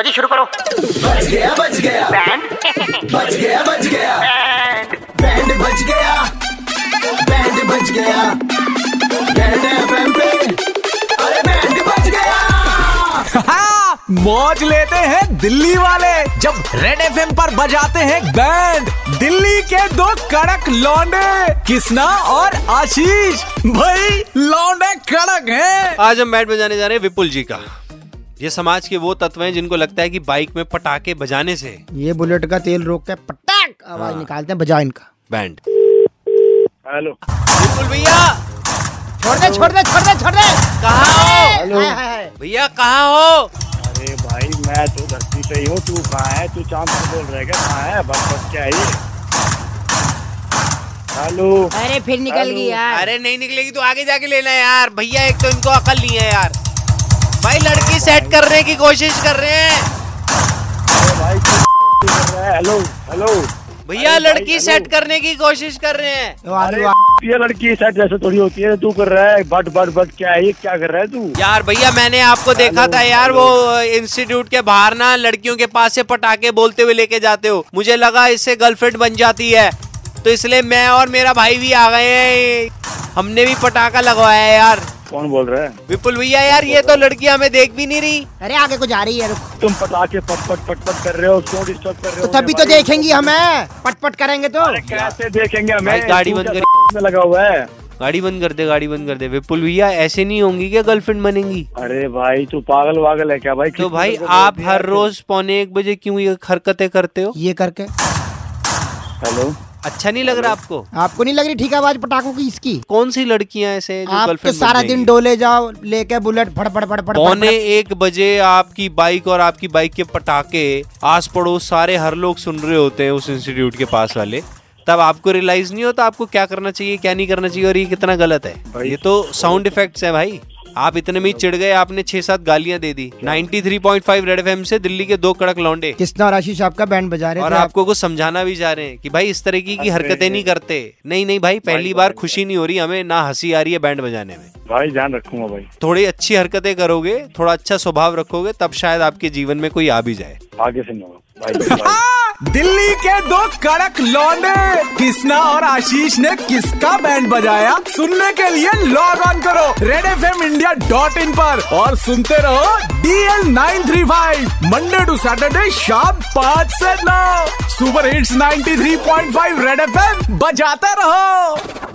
तो जी शुरू करो। बच गया बच गया बैंड, बच गया बच गया बैंड, बच गया बैंड, बच गया बैंड एफएम पे, अरे बैंड बच गया। मौज लेते हैं दिल्ली वाले जब रेड एफएम पर बजाते हैं बैंड। दिल्ली के दो कड़क लौंडे कृष्णा और आशीष। भाई लौंडे कड़क हैं। आज हम बैंड बजाने जा रहे हैं विपुल जी का। ये समाज के वो तत्व हैं जिनको लगता है कि बाइक में पटाखे बजाने से ये बुलेट का तेल रोक के पटाख आवाज निकालते हैं, बजा इनका बैंड। हेलो विपुल भैया, छोड़ दे छोड़ दे छोड़ दे छोड़ दे, कहाँ हो भैया, कहाँ हो? अरे भाई मैं तो धरती से ही हूँ, तू कहाँ है? तू चांद से बोल रहे कहाँ है? बस बस क्या है? हेलो। अरे फिर निकल गई यार। अरे नहीं निकलेगी तो आगे जाके लेना यार। भैया एक तो इनको अकल नहीं है यार, भाई लड़की सेट करने की कोशिश कर रहे हैं। अरे भाई कर रहा है। हेलो हेलो भैया, लड़की सेट करने की कोशिश कर रहे हैं। ये लड़की सेट जैसे थोड़ी होती है, तू कर रहा है बट बट बट क्या है, क्या कर रहा है तू यार? भैया मैंने आपको देखा था यार, वो इंस्टीट्यूट के बाहर ना लड़कियों के पास से पटाखे बोलते हुए लेके जाते हो, मुझे लगा इससे गर्लफ्रेंड बन जाती है, तो इसलिए मैं और मेरा भाई भी आ गए हैं, हमने भी पटाखा लगवाया है यार। कौन बोल रहा है? विपुल भैया यार, ये तो लड़कियां हमें देख भी नहीं रही। अरे आगे कुछ आ रही है, तुम पटाखे पटपट पटपट कर रहे हो, क्यों डिस्टर्ब कर रहे हो? तभी तो देखेंगी हमें, पटपट करेंगे तो कैसे देखेंगे हमें? गाड़ी बंद कर, लगा हुआ है, गाड़ी बंद कर दे, गाड़ी बंद कर दे। विपुल भैया ऐसे नहीं होंगी क्या गर्लफ्रेंड बनेंगी? अरे भाई तू पागल वागल है क्या भाई? तो भाई आप हर रोज 1:45 बजे क्यों ये हरकतें करते हो ये करके? हेलो, अच्छा नहीं लग रहा आपको? आपको नहीं लग रही ठीक आवाज पटाखों की इसकी? कौन सी लड़कियां ऐसे जो गर्लफ्रेंड? सारा दिन डोले जाओ लेके बुलेट फड़फड़ फड़फड़। 1:45 बजे आपकी बाइक और आपकी बाइक के पटाखे आस पड़ोस सारे हर लोग सुन रहे होते हैं, उस इंस्टीट्यूट के पास वाले। तब आपको रियलाइज नहीं होता आपको क्या करना चाहिए क्या नहीं करना चाहिए, और ये कितना गलत है। ये तो साउंड इफेक्ट्स है भाई। आप इतने में चिढ़ गए, आपने 6-7 गालियाँ दे दी। 93.5 रेड एफएम से दिल्ली के दो कड़क लौंडे कृष्णा और आशीष आपका बैंड बजा रहे हैं और आपको कुछ समझाना भी जा रहे हैं कि भाई इस तरह की हरकतें नहीं करते। नहीं नहीं भाई, पहली बार खुशी नहीं हो रही हमें, ना हंसी आ रही है बैंड बजाने में। भाई ध्यान रखूंगा भाई, थोड़ी अच्छी हरकतें करोगे, थोड़ा अच्छा स्वभाव रखोगे, तब शायद आपके जीवन में कोई आ भी जाए। आगे से दिल्ली के दो कड़क लौंडे कृष्णा और आशीष ने किसका बैंड बजाया? सुनने के लिए लॉग ऑन करो redfmindia.in पर और सुनते रहो DL 935 मंडे टू सैटरडे शाम 5 से 9 सुपर हिट्स 93.5 रेड एफएम बजाते रहो।